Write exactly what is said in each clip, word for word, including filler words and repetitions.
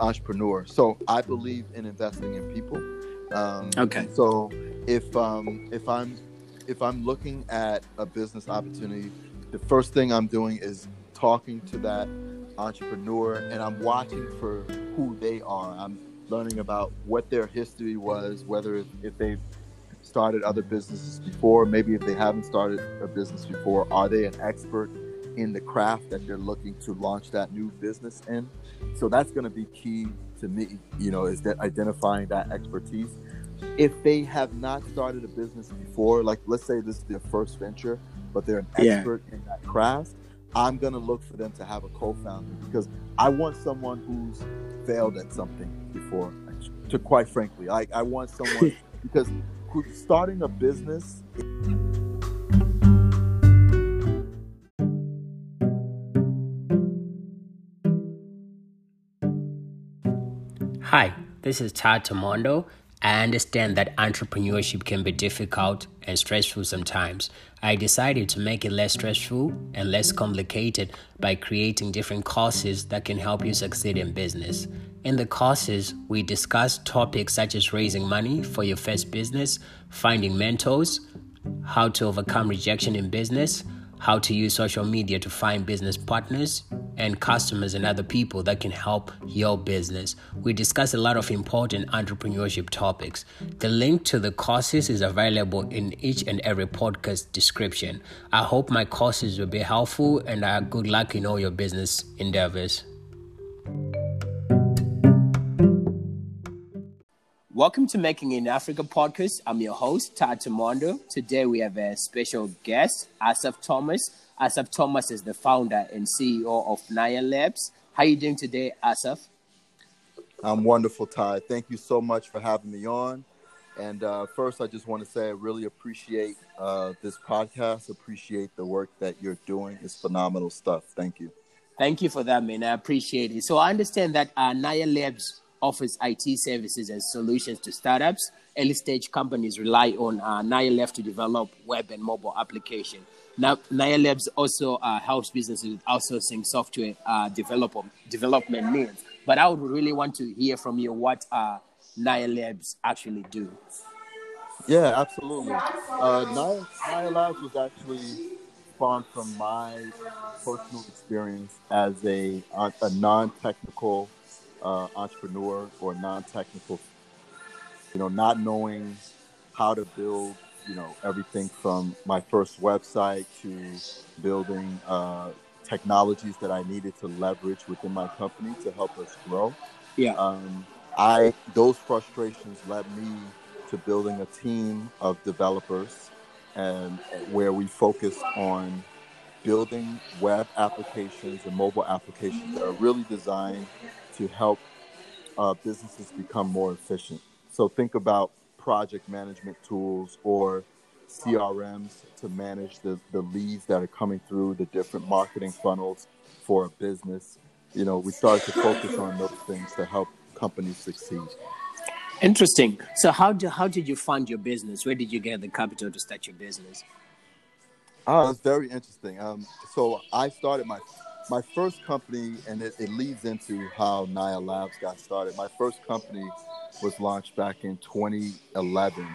entrepreneur. So I believe in investing in people. Um, okay. So if um, if I'm if I'm looking at a business opportunity, the first thing I'm doing is talking to that entrepreneur, and I'm watching for who they are. I'm learning about what their history was, whether if they've started other businesses before, maybe if they haven't started a business before, are they an expert in the craft that they're looking to launch that new business in? So that's going to be key to me, you know, is that identifying that expertise. If they have not started a business before, like let's say this is their first venture, but they're an expert yeah. in that craft, I'm going to look for them to have a co-founder, because I want someone who's failed at something before, to quite frankly. I, I want someone, because starting a business... Hi, this is Tad Tomondo. I understand that entrepreneurship can be difficult and stressful sometimes. I decided to make it less stressful and less complicated by creating different courses that can help you succeed in business. In the courses, we discuss topics such as raising money for your first business, finding mentors, how to overcome rejection in business, how to use social media to find business partners and customers and other people that can help your business. We discuss a lot of important entrepreneurship topics. The link to the courses is available in each and every podcast description. I hope my courses will be helpful, and uh, good luck in all your business endeavors. Welcome to Making in Africa podcast. I'm your host, Tad Tomondo. Today we have a special guest, Asaf Thomas. Asaf Thomas is the founder and C E O of Naya Labs. How are you doing today, Asaf? I'm wonderful, Tad. Thank you so much for having me on. And uh, first, I just want to say I really appreciate uh, this podcast, appreciate the work that you're doing. It's phenomenal stuff. Thank you. Thank you for that, man. I appreciate it. So I understand that uh, Naya Labs offers I T services and solutions to startups. Early-stage companies rely on uh, Naya Labs to develop web and mobile applications. Now, Naya Labs also uh, helps businesses with outsourcing software uh, develop- development needs. But I would really want to hear from you what uh, Naya Labs actually do. Yeah, absolutely. Uh, Naya, Naya Labs was actually spawned from my personal experience as a, a non-technical Uh, entrepreneur or non-technical, you know, not knowing how to build, you know, everything from my first website to building uh, technologies that I needed to leverage within my company to help us grow. Yeah. Um, I, those frustrations led me to building a team of developers, and where we focus on building web applications and mobile applications that are really designed to help uh, businesses become more efficient. So think about project management tools or C R Ms to manage the, the leads that are coming through the different marketing funnels for a business. You know, we started to focus on those things to help companies succeed. Interesting. So how do, how did you fund your business? Where did you get the capital to start your business? Oh, it's very interesting. Um, so I started my My first company, and it, it leads into how Naya Labs got started. My first company was launched back in twenty eleven.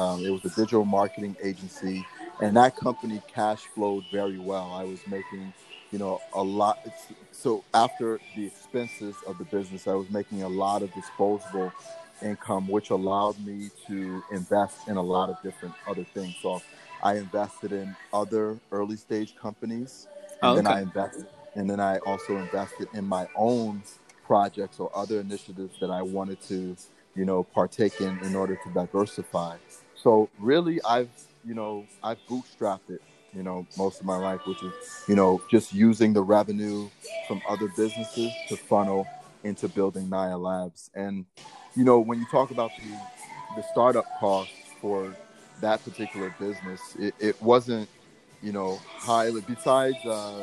Um, it was a digital marketing agency, and that company cash flowed very well. I was making, you know, a lot. So after the expenses of the business, I was making a lot of disposable income, which allowed me to invest in a lot of different other things. So I invested in other early stage companies, and oh, okay. then I invested And then I also invested in my own projects or other initiatives that I wanted to, you know, partake in in order to diversify. So really, I've, you know, I've bootstrapped it, you know, most of my life, which is, you know, just using the revenue from other businesses to funnel into building Naya Labs. And, you know, when you talk about the, the startup costs for that particular business, it, it wasn't, you know, highly, besides... Uh,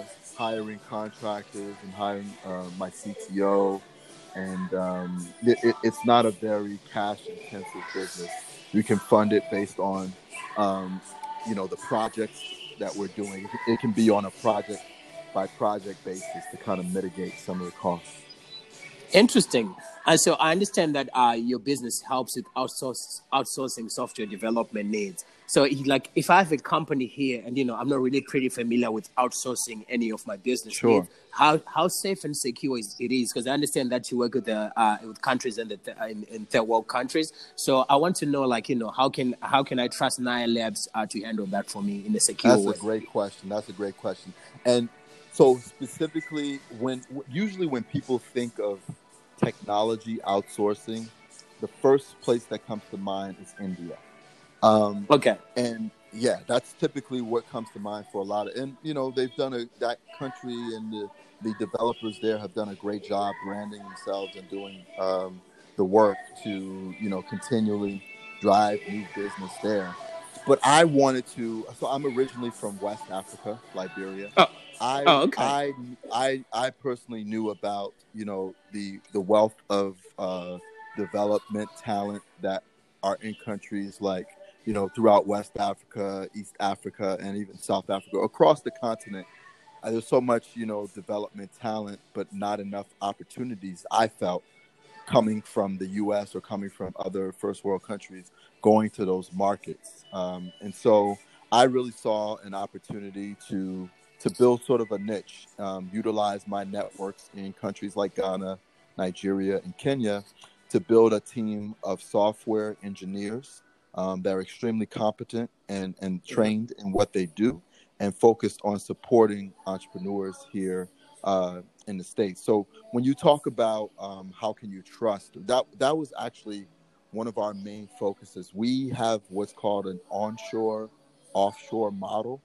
hiring contractors and hiring uh, my C T O, and um, it, it, it's not a very cash-intensive business. You can fund it based on, um, you know, the projects that we're doing. It can be on a project-by-project basis to kind of mitigate some of the costs. Interesting. And so I understand that uh, your business helps with outsource, outsourcing software development needs. So like if I have a company here and, you know, I'm not really pretty familiar with outsourcing any of my business sure. needs, how how safe and secure is, it is? Because I understand that you work with the uh, with countries and the, in, in third world countries. So I want to know, like, you know, how can how can I trust Naya Labs uh, to handle that for me in a secure That's way? That's a great question. That's a great question. And so specifically, when usually when people think of technology outsourcing, the first place that comes to mind is India. Um, okay. And yeah, that's typically what comes to mind for a lot of, and you know, they've done a, that country and the, the developers there have done a great job branding themselves and doing um, the work to, you know, continually drive new business there. But I wanted to, so I'm originally from West Africa, Liberia. Oh. I, oh, okay. I, I, I personally knew about, you know, the, the wealth of uh, development talent that are in countries like, you know, throughout West Africa, East Africa, and even South Africa, across the continent. Uh, there's so much, you know, development talent, but not enough opportunities, I felt, coming from the U S or coming from other first world countries, going to those markets. Um, and so I really saw an opportunity to to build sort of a niche, um, utilize my networks in countries like Ghana, Nigeria, and Kenya to build a team of software engineers Um, they're extremely competent and, and trained in what they do and focused on supporting entrepreneurs here uh, in the States. So when you talk about um, how can you trust, that that was actually one of our main focuses. We have what's called an onshore, offshore model.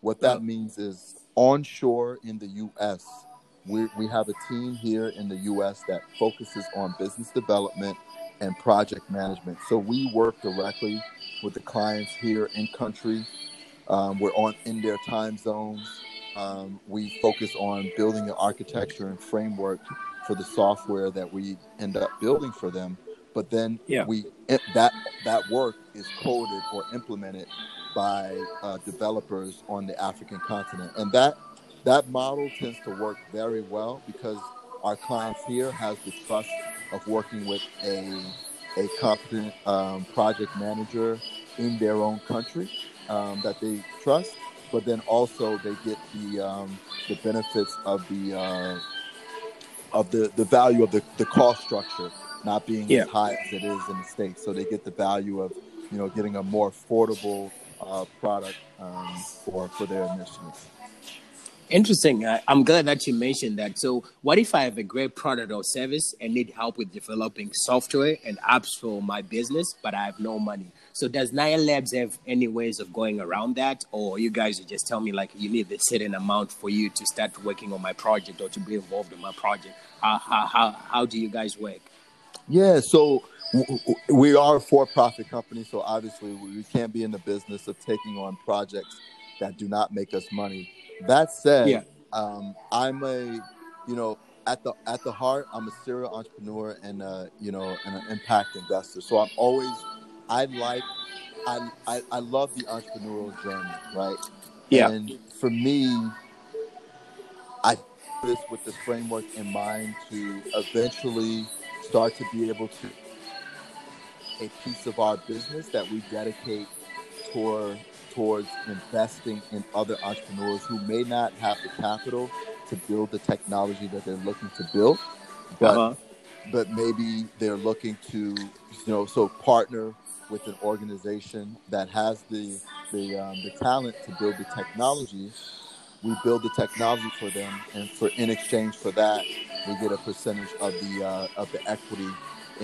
What that means is onshore in the U S, we, we have a team here in the U S that focuses on business development and project management. So we work directly with the clients here in country. Um, we're on in their time zones. Um, we focus on building the architecture and framework for the software that we end up building for them. But then yeah. we that that work is coded or implemented by uh, developers on the African continent, and that that model tends to work very well because our clients here has the trust of working with a a competent um, project manager in their own country um, that they trust, but then also they get the um, the benefits of the uh, of the, the value of the, the cost structure not being yeah. as high as it is in the States. So they get the value of you know getting a more affordable uh, product um, for for their initiatives. Interesting. I, I'm glad that you mentioned that. So what if I have a great product or service and need help with developing software and apps for my business, but I have no money? So does Naya Labs have any ways of going around that? Or you guys just tell me, like, you need a certain amount for you to start working on my project or to be involved in my project? How, how, how, how do you guys work? Yeah, so we are a for-profit company, so obviously we can't be in the business of taking on projects that do not make us money. That said, yeah. um, I'm a, you know, at the at the heart, I'm a serial entrepreneur and a, you know, and an impact investor. So I'm always, I like, I I, I love the entrepreneurial journey, right? Yeah. And for me, I do this with the framework in mind to eventually start to be able to a piece of our business that we dedicate toward. towards investing in other entrepreneurs who may not have the capital to build the technology that they're looking to build, but uh-huh. but maybe they're looking to, you know, so partner with an organization that has the the um, the talent to build the technology. We build the technology for them, and for in exchange for that, we get a percentage of the uh, of the equity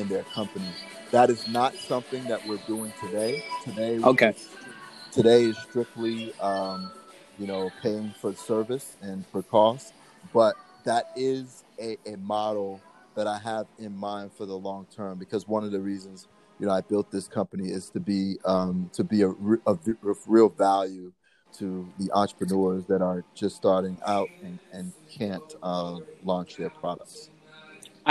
in their company. That is not something that we're doing today. Today, okay. Today is strictly, um, you know, paying for service and for costs, but that is a, a model that I have in mind for the long term. Because one of the reasons, you know, I built this company is to be um, to be of re- real value to the entrepreneurs that are just starting out and, and can't uh, launch their products.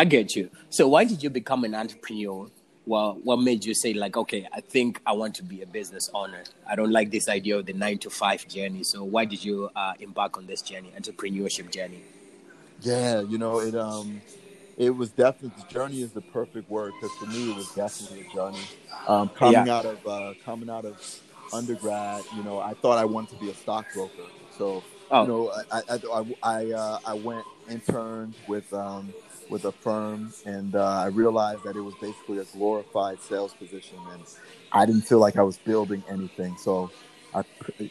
I get you. So why did you become an entrepreneur? Well, what made you say, like, okay, I think I want to be a business owner. I don't like this idea of the nine to five journey. So why did you uh, embark on this journey, entrepreneurship journey? Yeah, you know, it. Um, it was definitely, journey is the perfect word, because for me it was definitely a journey. Um, coming yeah. out of uh, coming out of undergrad, you know, I thought I wanted to be a stockbroker. So oh. you know, I I I, I, uh, I went interned with um, with a firm, and uh, I realized that it was basically a glorified sales position, and I didn't feel like I was building anything. So I,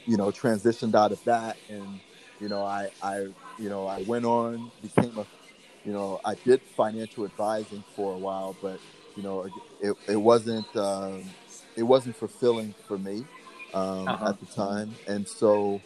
you know, transitioned out of that, and you know, I I you know I went on became a You know, I did financial advising for a while, but you know, it it wasn't um, it wasn't fulfilling for me um, uh-huh. at the time. And so,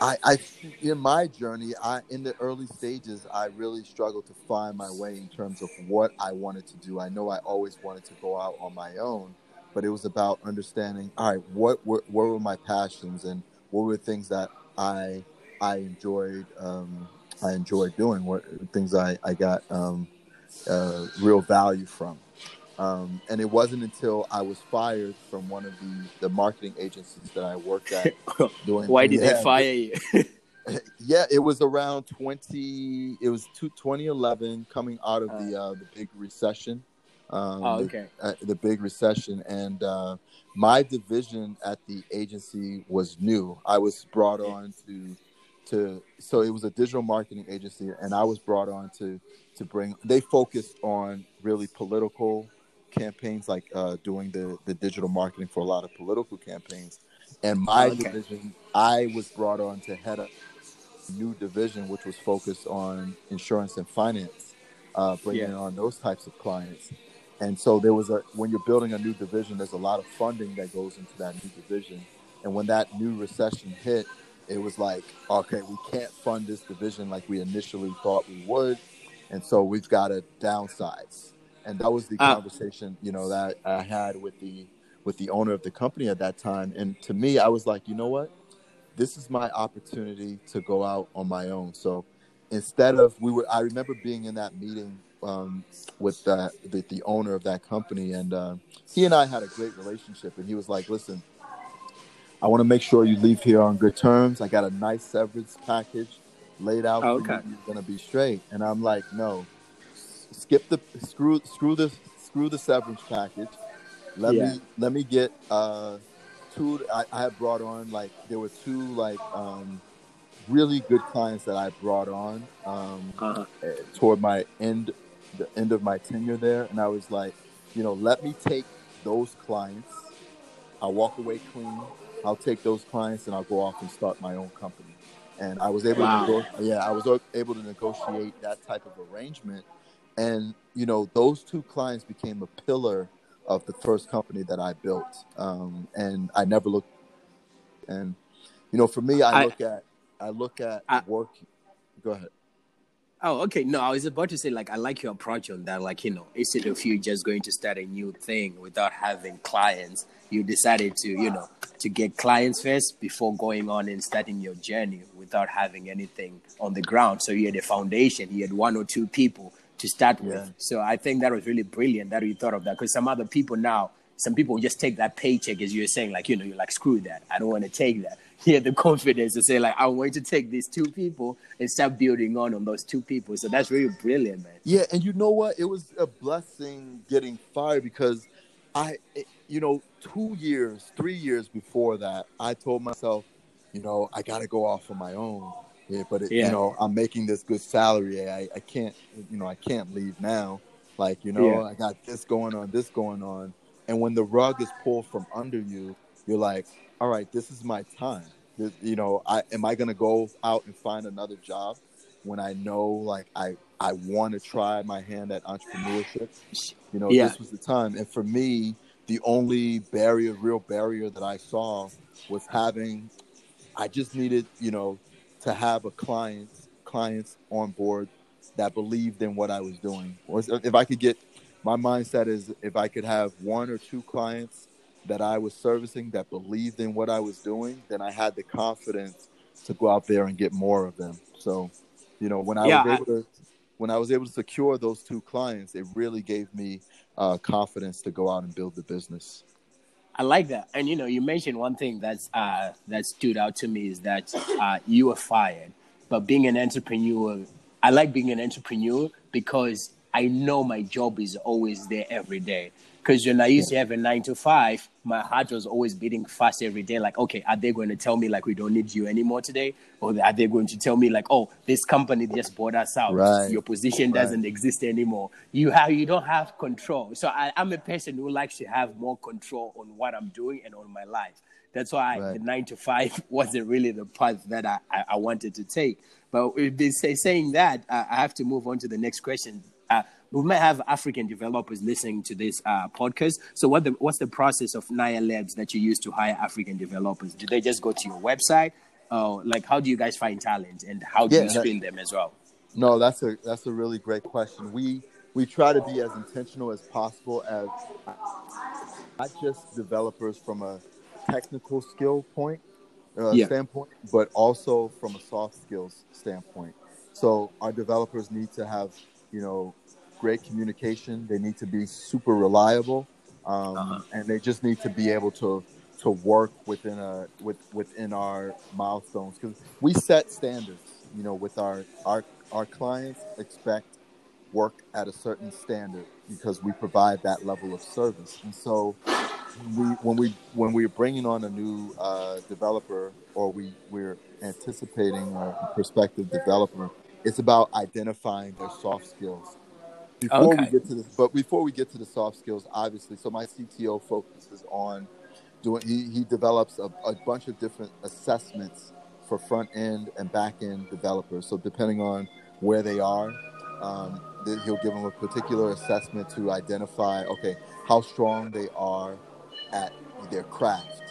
I, I in my journey, I in the early stages, I really struggled to find my way in terms of what I wanted to do. I know I always wanted to go out on my own, but it was about understanding, all right, what were what were my passions and what were things that I I enjoyed. Um, I enjoy doing, what things I, I got um, uh, real value from. Um, and it wasn't until I was fired from one of the, the marketing agencies that I worked at. Doing, Why did yeah, they fire you? yeah, it was around twenty, it was two, twenty eleven, coming out of uh, the uh, the big recession. Um, oh, okay. The, uh, the big recession. And uh, my division at the agency was new. I was brought on to... To, so it was a digital marketing agency, and I was brought on to, to bring, they focused on really political campaigns, like uh, doing the, the digital marketing for a lot of political campaigns. And my okay. division, I was brought on to head up a new division, which was focused on insurance and finance, uh, bringing yeah. on those types of clients. And so there was a, when you're building a new division, there's a lot of funding that goes into that new division. And when that new recession hit, it was like, okay, we can't fund this division like we initially thought we would, and so we've got to downsize. And that was the uh, conversation, you know, that I had with the with the owner of the company at that time. And to me, I was like, you know what? This is my opportunity to go out on my own. So instead of we were, I remember being in that meeting um, with the, the the owner of that company, and uh, he and I had a great relationship. And he was like, listen, I want to make sure you leave here on good terms. I got a nice severance package laid out oh, okay. for you. You're going to be straight. And I'm like, no, skip the screw, screw the, screw the severance package. Let yeah. me, let me get, uh, two, I, I had brought on, like, there were two, like, um, really good clients that I brought on, um, uh-huh. toward my end, the end of my tenure there. And I was like, you know, let me take those clients. I'll walk away clean. I'll take those clients and I'll go off and start my own company. And I was able wow. to, nego- yeah, I was able to negotiate that type of arrangement. And, you know, those two clients became a pillar of the first company that I built. Um, and I never looked, and, you know, for me, I, I look at, I look at I, work. Go ahead. Oh, okay. No, I was about to say, like, I like your approach on that. Like, you know, instead of you just going to start a new thing without having clients, you decided to, you know, to get clients first before going on and starting your journey without having anything on the ground. So you had a foundation, you had one or two people to start yeah. with. So I think that was really brilliant that you thought of that, because some other people now, some people just take that paycheck, as you were saying, like, you know, you're like, screw that. I don't want to take that. He had the confidence to say, like, I'm going to take these two people and start building on on those two people. So that's really brilliant, man. Yeah, and you know what? It was a blessing getting fired, because I, you know, two years, three years before that, I told myself, you know, I got to go off on my own. Yeah, but, it, yeah. you know, I'm making this good salary. I, I can't, you know, I can't leave now. Like, you know, yeah. I got this going on, this going on. And when the rug is pulled from under you, you're like, all right, this is my time. This, you know, I am I going to go out and find another job when I know, like, I, I want to try my hand at entrepreneurship? You know, yeah. this was the time. And for me, the only barrier, real barrier that I saw was having, I just needed, you know, to have a client, clients on board that believed in what I was doing. Or if I could get, my mindset is, if I could have one or two clients that I was servicing that believed in what I was doing, then I had the confidence to go out there and get more of them. So, you know, when I yeah, was able I, to, when I was able to secure those two clients, it really gave me uh, confidence to go out and build the business. I like that. And, you know, you mentioned one thing that's uh, that stood out to me is that uh, you were fired, but being an entrepreneur, I like being an entrepreneur because I know my job is always there every day. Because when I used yeah. to have a nine to five, my heart was always beating fast every day. Like, okay, are they going to tell me like we don't need you anymore today? Or are they going to tell me like, oh, this company just bought us out. Right. Your position right. doesn't exist anymore. You have, you don't have control. So I, I'm a person who likes to have more control on what I'm doing and on my life. That's why right. the nine to five wasn't really the path that I, I, I wanted to take. But say, saying that, uh, I have to move on to the next question. Uh, we might have African developers listening to this uh, podcast. So what the, what's the process of Naya Labs that you use to hire African developers? Do they just go to your website? Uh, like, how do you guys find talent and how do yeah, you screen that, them as well? No, that's a that's a really great question. We we try to be as intentional as possible as not just developers from a technical skill point uh, yeah. standpoint, but also from a soft skills standpoint. So our developers need to have, you know, great communication. They need to be super reliable, um, uh-huh. and they just need to be able to to work within a with within our milestones, because we set standards. You know, with our our our clients expect work at a certain standard because we provide that level of service. And so we when we when we're bringing on a new uh, developer, or we we're anticipating a prospective developer, it's about identifying their soft skills. Before okay. we get to this, but before we get to the soft skills, obviously, so my C T O focuses on doing, he, he develops a, a bunch of different assessments for front end and back end developers. So depending on where they are, um, he'll give them a particular assessment to identify, okay, how strong they are at their craft.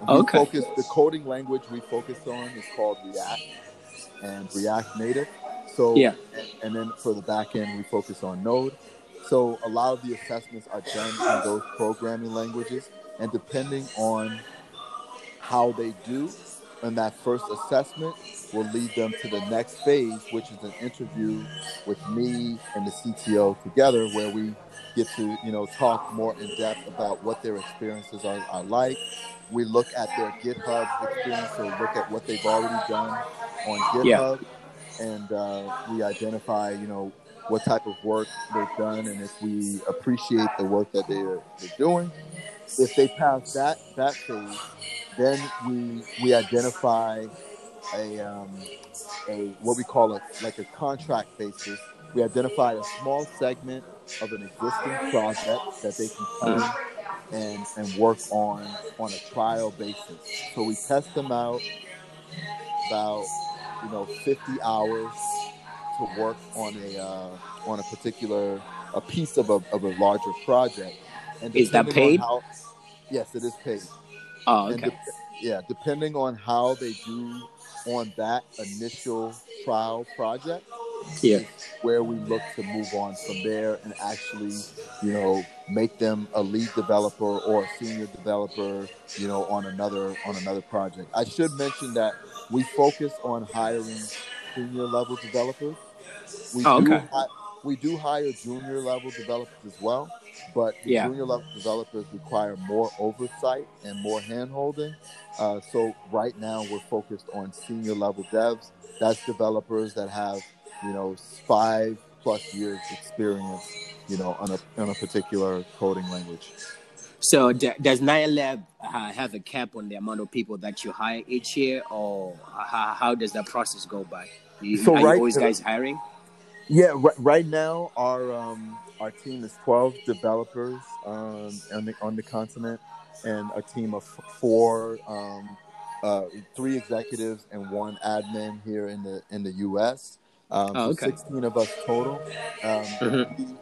And we okay. focus, the coding language we focus on is called React and React Native. So, yeah. and, and then for the back end, we focus on Node. So a lot of the assessments are done in those programming languages. And depending on how they do in that first assessment will lead them to the next phase, which is an interview with me and the C T O together, where we get to, you know, talk more in depth about what their experiences are, are like. We look at their GitHub experience, so look at what they've already done on GitHub. Yeah. And uh, we identify, you know, what type of work they've done, and if we appreciate the work that they're, they're doing. If they pass that that phase, then we we identify a um, a what we call a like a contract basis. We identify a small segment of an existing project that they can come and and work on on a trial basis. So we test them out about, you know, fifty hours to work on a uh, on a particular a piece of a of a larger project. And is that paid? How, yes, it is paid. Oh, okay. De- yeah, depending on how they do on that initial trial project, yeah, where we look to move on from there and actually, you know, make them a lead developer or a senior developer, you know, on another on another project. I should mention that we focus on hiring senior level developers. We oh, do okay. hi- we do hire junior level developers as well, but the yeah. junior level developers require more oversight and more hand-holding. Uh, so right now we're focused on senior level devs. That's developers that have, you know, five plus years experience, you know, on a on a particular coding language. So d- does Naya Lab uh, have a cap on the amount of people that you hire each year, or how, how does that process go by? You, so are right, you always guys hiring? Yeah, right, right now our um, our team is twelve developers um, on the on the continent, and a team of four, um, uh, three executives and one admin here in the in the U S. Um, oh, okay. So sixteen of us total. Um, mm-hmm.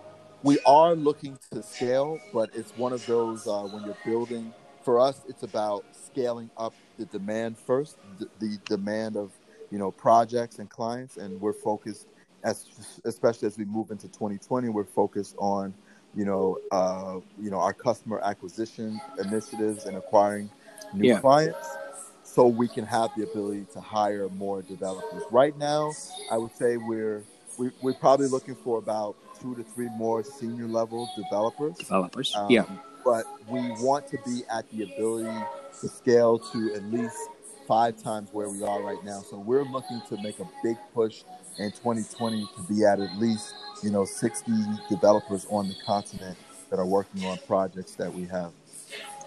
We are looking to scale, but it's one of those uh, when you're building. For us, it's about scaling up the demand first, the, the demand of, you know, projects and clients, and we're focused, as especially as we move into twenty twenty, we're focused on, you know, uh, you know, our customer acquisition initiatives and acquiring new yeah. clients. So we can have the ability to hire more developers. Right now, I would say we're we, we're probably looking for about two to three more senior level developers. Developers, um, yeah. But we want to be at the ability to scale to at least five times where we are right now. So we're looking to make a big push in twenty twenty to be at at least, you know, sixty developers on the continent that are working on projects that we have.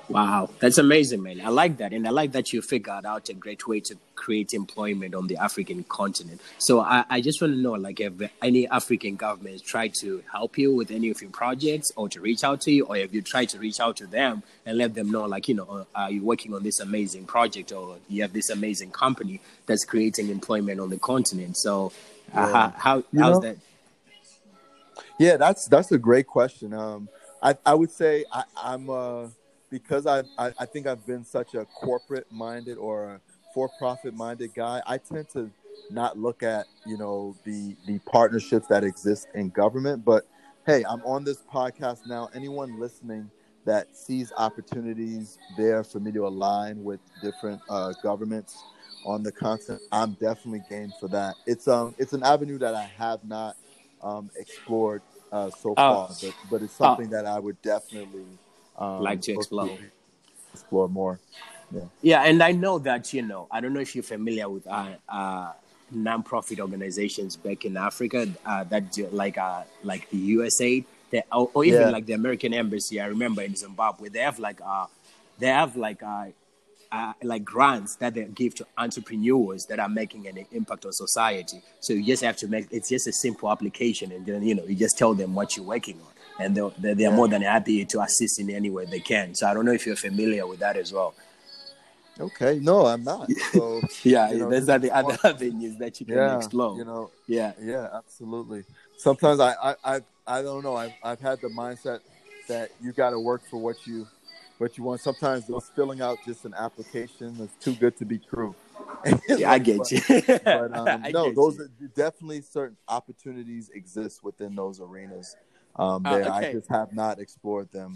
Wow, that's amazing, man. I like that. And I like that you figured out a great way to create employment on the African continent. So I, I just want to know, like, have any African governments tried to help you with any of your projects or to reach out to you, or have you tried to reach out to them and let them know, like, you know, are you working on this amazing project, or you have this amazing company that's creating employment on the continent? So yeah. uh, how you how's know, that? Yeah, that's that's a great question. Um, I, I would say I, I'm... Uh, Because I, I, I think I've been such a corporate-minded or a for-profit-minded guy, I tend to not look at, you know, the the partnerships that exist in government. But, hey, I'm on this podcast now. Anyone listening that sees opportunities there for me to align with different uh, governments on the continent, I'm definitely game for that. It's um it's an avenue that I have not um, explored uh, so oh. far, but, but it's something oh. that I would definitely – Um, like to explore explore more. Yeah. Yeah, and I know that, you know, I don't know if you're familiar with uh, uh non-profit organizations back in Africa uh, that do, like uh like the U S A I D, or, or even yeah. like the American Embassy. I remember in Zimbabwe they have like uh they have like uh, uh like grants that they give to entrepreneurs that are making an impact on society. So you just have to make it's just a simple application, and then, you know, you just tell them what you're working on. And they're, they're yeah. more than happy to assist in any way they can. So I don't know if you're familiar with that as well. Okay. No, I'm not. So yeah, you know, those are the other avenues that you can yeah, explore. You know, yeah. Yeah, absolutely. Sometimes I, I, I, I don't know. I've, I've had the mindset that you got to work for what you what you want. Sometimes those filling out just an application is too good to be true. Yeah, like, I get but, you. But um, no, those you. Are definitely certain opportunities exist within those arenas. Um, there, uh, okay. I just have not explored them.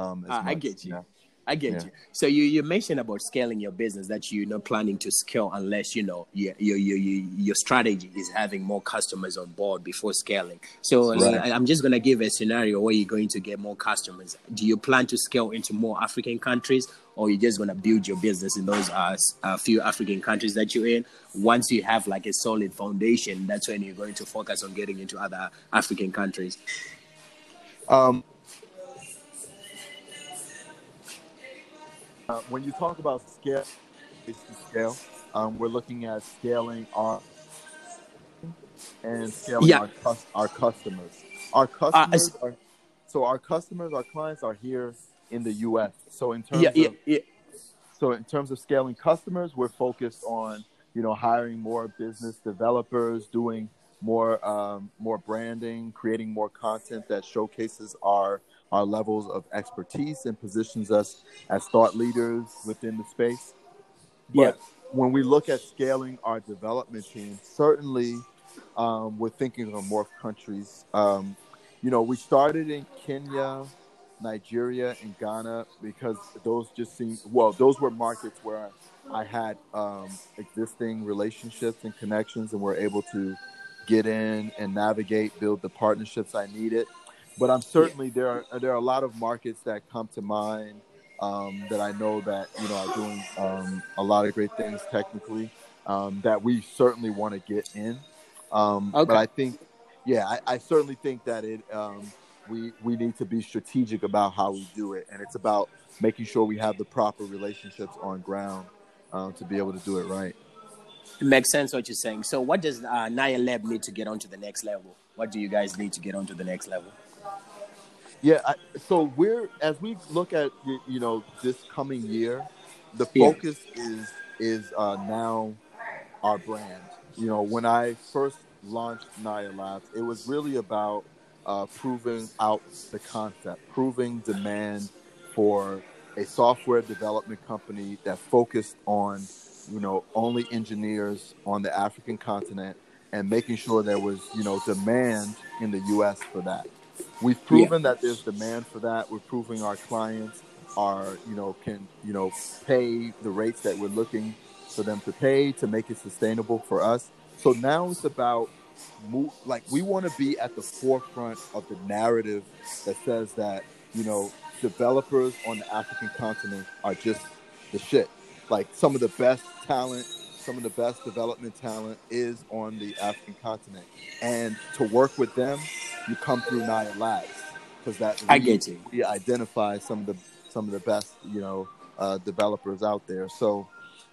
Um, as uh, much, I get you. you know? I get yeah. you. So you, you mentioned about scaling your business, that you're not planning to scale unless, you know, your your your, your strategy is having more customers on board before scaling. So right. I, I'm just going to give a scenario where you're going to get more customers. Do you plan to scale into more African countries, or you're just going to build your business in those uh, uh, few African countries that you're in? Once you have like a solid foundation, that's when you're going to focus on getting into other African countries. Um, uh, when you talk about scale, it's the scale. Um, we're looking at scaling our and scaling yeah. our, our customers. Our customers uh, are so our customers, our clients are here in the U S. So in terms yeah, yeah, of yeah. so in terms of scaling customers, we're focused on, you know, hiring more business developers, doing more um, more branding, creating more content that showcases our our levels of expertise and positions us as thought leaders within the space. But yeah. when we look at scaling our development team, certainly um, we're thinking of more countries. Um, you know, we started in Kenya, Nigeria, and Ghana because those just seemed, well, those were markets where I had um, existing relationships and connections and were able to get in and navigate, build the partnerships I needed. But I'm certainly, there are there are a lot of markets that come to mind um, that I know that, you know, are doing um, a lot of great things technically um, that we certainly want to get in. Um, okay. But I think, yeah, I, I certainly think that it um, we we need to be strategic about how we do it, and it's about making sure we have the proper relationships on ground um, to be able to do it right. It makes sense what you're saying. So what does uh, Naya Lab need to get onto the next level? What do you guys need to get onto the next level? Yeah, I, so we're as we look at, you know, this coming year, the yeah. focus is is uh, now our brand. You know, when I first launched Naya Labs, it was really about uh, proving out the concept, proving demand for a software development company that focused on, you know, only engineers on the African continent, and making sure there was, you know, demand in the U S for that. We've proven yeah. that there's demand for that. We're proving our clients are, you know, can, you know, pay the rates that we're looking for them to pay to make it sustainable for us. So now it's about, move, like, we want to be at the forefront of the narrative that says that, you know, developers on the African continent are just the shit. like some of the best talent, some of the best development talent is on the African continent. And to work with them, you come through Naya Labs, because that I get you. We identify some of the some of the best, you know, uh, developers out there. So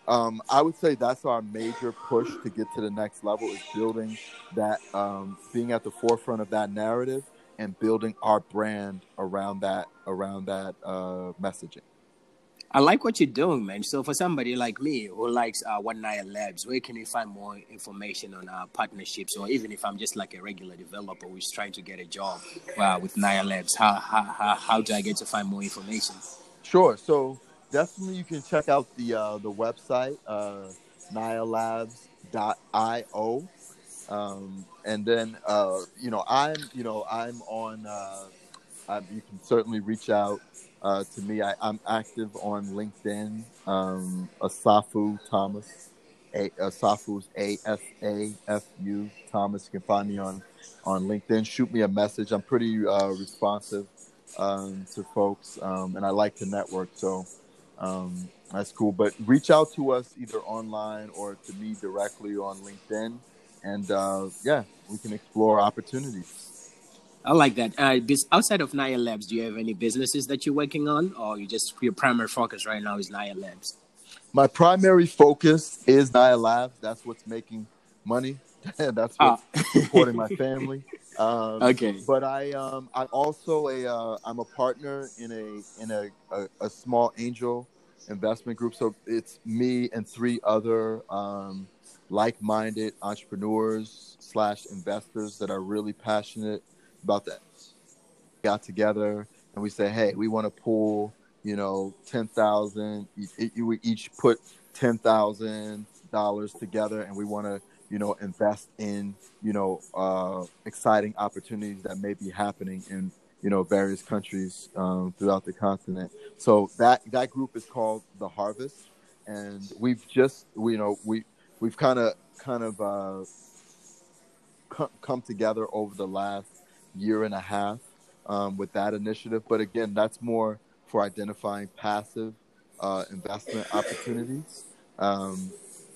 um, I would say that's our major push to get to the next level, is building that, um, being at the forefront of that narrative and building our brand around that around that uh, messaging. I like what you're doing, man. So for somebody like me who likes uh, One Naya Labs, where can you find more information on our partnerships? Or even if I'm just like a regular developer who's trying to get a job uh, with Naya Labs, how, how how how do I get to find more information? Sure. So definitely you can check out the uh, the website, uh, naya labs dot io. Um, and then, uh, you know, I'm, you know, I'm on, uh, I, you can certainly reach out. Uh, to me, I, I'm active on LinkedIn, um, Asafu Thomas, a, Asafu's A S A F U Thomas. You can find me on, on LinkedIn. Shoot me a message. I'm pretty uh, responsive um, to folks, um, and I like to network, so um, that's cool. But reach out to us either online or to me directly on LinkedIn, and uh, yeah, we can explore opportunities. I like that. Uh, this, outside of Naya Labs, do you have any businesses that you're working on, or you just your primary focus right now is Naya Labs? My primary focus is Naya Labs. That's what's making money. That's what's oh. supporting my family. Um, okay. But I, um, I also a, uh, I'm a partner in a in a, a, a small angel investment group. So it's me and three other um, like-minded entrepreneurs slash investors that are really passionate about that. We got together and we said, hey, we want to pool, you know, ten thousand, we each put ten thousand dollars together, and we want to, you know, invest in, you know, uh, exciting opportunities that may be happening in, you know, various countries um, throughout the continent. So that, that group is called The Harvest. And we've just, we, you know, we, we've kind of, kind of uh, come, come together over the last year and a half um, with that initiative. But again, that's more for identifying passive uh, investment opportunities. Um,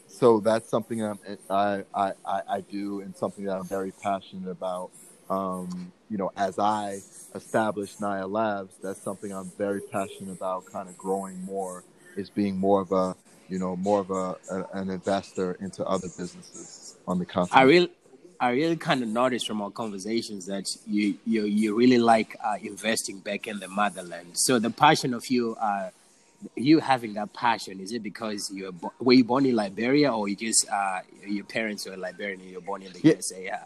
so that's something I'm, I, I, I do, and something that I'm very passionate about. Um, you know, as I established Naya Labs, that's something I'm very passionate about kind of growing more, is being more of a, you know, more of a, a an investor into other businesses on the continent. I really... I really kind of noticed from our conversations that you you, you really like uh, investing back in the motherland. So the passion of you, uh, you having that passion, is it because you bo- were you born in Liberia, or you just uh, your parents were Liberian and you were born in the yeah. U S A? Yeah,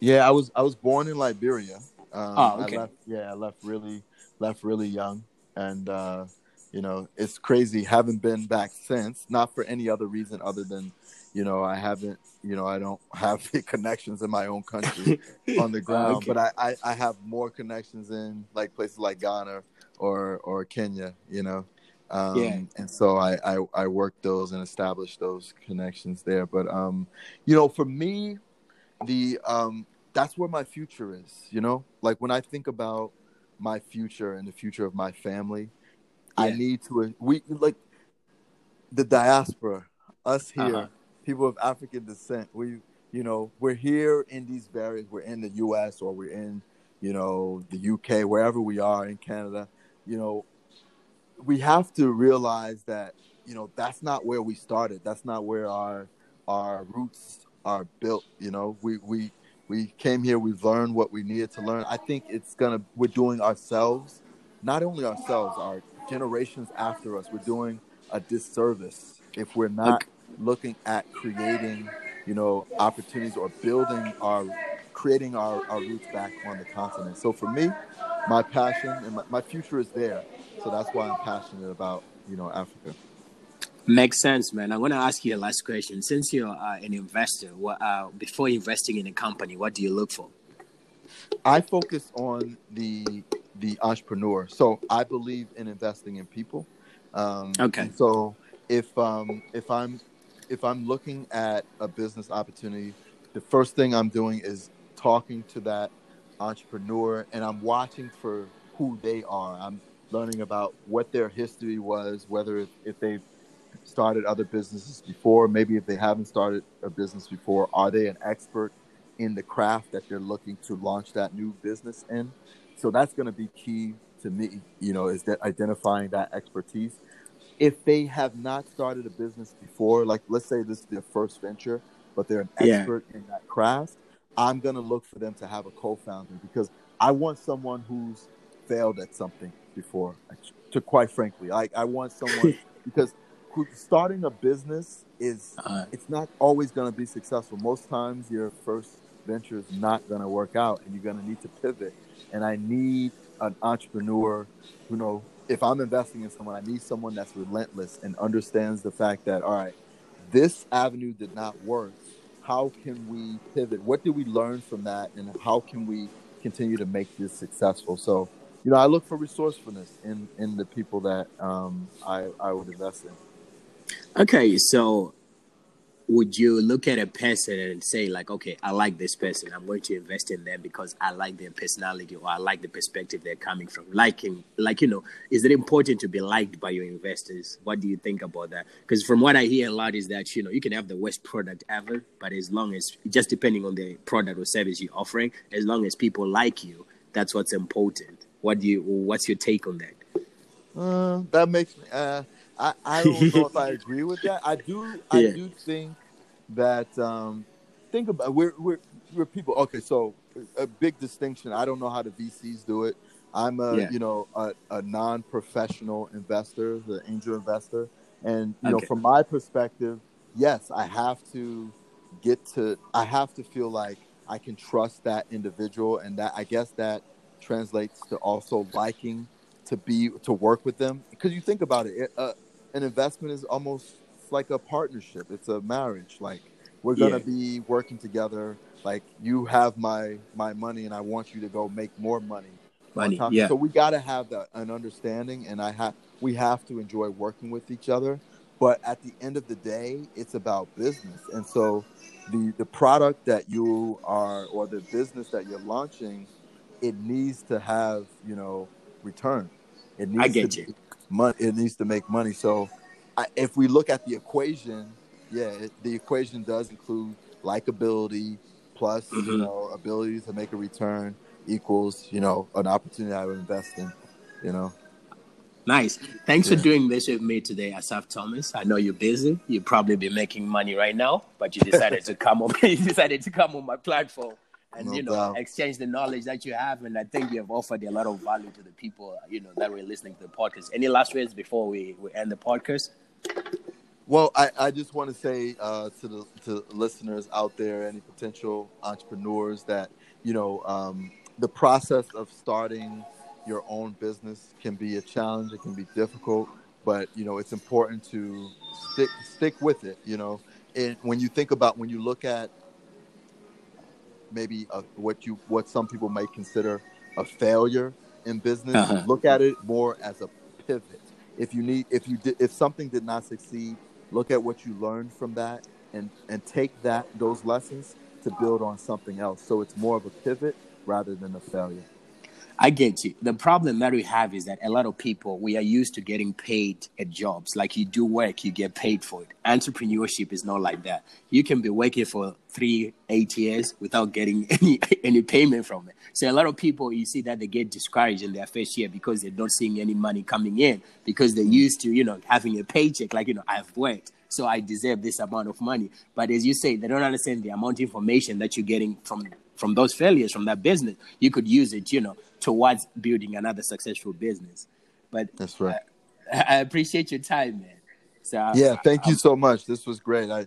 yeah, I was I was born in Liberia. Um, oh, okay. I left, yeah, I left really left really young, and uh, you know, it's crazy. Haven't been back since. Not for any other reason other than, you know, I haven't, you know, I don't have the connections in my own country on the ground, okay. but I, I, I have more connections in like places like Ghana or, or Kenya, you know? Um, yeah. And so I, I, I work those and establish those connections there. But, um, you know, for me, the, um, that's where my future is, you know, like when I think about my future and the future of my family, yeah. I need to, we like the diaspora, us here, uh-huh. people of African descent, we, you know, we're here in these various, we're in the U S or we're in, you know, the U K, wherever we are in Canada, you know, we have to realize that, you know, that's not where we started. That's not where our, our roots are built. You know, we, we, we came here, we've learned what we needed to learn. I think it's going to, we're doing ourselves, not only ourselves, our generations after us, we're doing a disservice if we're not okay. looking at creating, you know, opportunities or building our, creating our, our roots back on the continent. So for me, my passion and my, my future is there. So that's why I'm passionate about, you know, Africa. Makes sense, man. I want to ask you a last question. Since you're uh, an investor, what, uh, before investing in a company, what do you look for? I focus on the the entrepreneur. So I believe in investing in people. Um, okay. So if um, if I'm If I'm looking at a business opportunity, the first thing I'm doing is talking to that entrepreneur, and I'm watching for who they are. I'm learning about what their history was, whether if, if they've started other businesses before? Maybe if they haven't started a business before, are they an expert in the craft that they're looking to launch that new business in? So that's going to be key to me, you know, is that identifying that expertise. If they have not started a business before, like let's say this is their first venture, but they're an expert yeah. in that craft, I'm going to look for them to have a co-founder, because I want someone who's failed at something before, to quite frankly. Like I want someone, because starting a business is, uh, it's not always going to be successful. Most times your first venture is not going to work out and you're going to need to pivot. And I need an entrepreneur, you know, if I'm investing in someone, I need someone that's relentless and understands the fact that, all right, this avenue did not work. How can we pivot? What did we learn from that? And how can we continue to make this successful? So, you know, I look for resourcefulness in, in the people that um, I, I would invest in. Okay. So would you look at a person and say like, okay, I like this person. I'm going to invest in them because I like their personality, or I like the perspective they're coming from. Liking, like, you know, is it important to be liked by your investors? What do you think about that? Because from what I hear a lot is that, you know, you can have the worst product ever, but as long as, just depending on the product or service you're offering, as long as people like you, that's what's important. What do you, what's your take on that? Uh, that makes me, uh, I, I don't know if I agree with that. I do. I yeah. do think that. Um, think about we're we're we're people. Okay, so a big distinction. I don't know how the V Cs do it. I'm a yeah. you know a, a non-professional investor, the angel investor, and you okay. know from my perspective, yes, I have to get to. I have to feel like I can trust that individual, and that I guess that translates to also liking to be to work with them. Because you think about it. it uh, An investment is almost like a partnership. It's a marriage. Like we're going to yeah. be working together. Like you have my, my money and I want you to go make more money. Money, yeah. So we got to have that, an understanding, and I have, we have to enjoy working with each other. But at the end of the day, it's about business. And so the, the product that you are, or the business that you're launching, it needs to have, you know, return. It needs I get to, you. Money, it needs to make money. So I, if we look at the equation, yeah, it, the equation does include likability plus, mm-hmm. you know, ability to make a return equals, you know, an opportunity I would invest in, you know. Nice. Thanks yeah. for doing this with me today, Asaf Thomas. I know you're busy. You'll probably be making money right now, but you decided to come on, you decided to come on my platform. And, no you know, doubt. exchange the knowledge that you have. And I think you have offered a lot of value to the people, you know, that were listening to the podcast. Any last words before we, we end the podcast? Well, I, I just want to say uh, to the to listeners out there, any potential entrepreneurs, that, you know, um, the process of starting your own business can be a challenge. It can be difficult. But, you know, it's important to stick, stick with it, you know. And when you think about, when you look at, maybe a, what you what some people might consider a failure in business, uh-huh. look at it more as a pivot. If you need, if you did, if something did not succeed, look at what you learned from that, and, and take that those lessons to build on something else. So it's more of a pivot rather than a failure. I get you. The problem that we have is that a lot of people, we are used to getting paid at jobs. Like you do work, you get paid for it. Entrepreneurship is not like that. You can be working for three, eight years without getting any any payment from it. So a lot of people, you see that they get discouraged in their first year because they're not seeing any money coming in, because they're used to, you know, having a paycheck. Like, you know, I've worked, so I deserve this amount of money. But as you say, they don't understand the amount of information that you're getting from from those failures, from that business. You could use it, you know, towards building another successful business. But that's right. Uh, I appreciate your time, man. So yeah, I, thank I, you I'm, so much. This was great. I,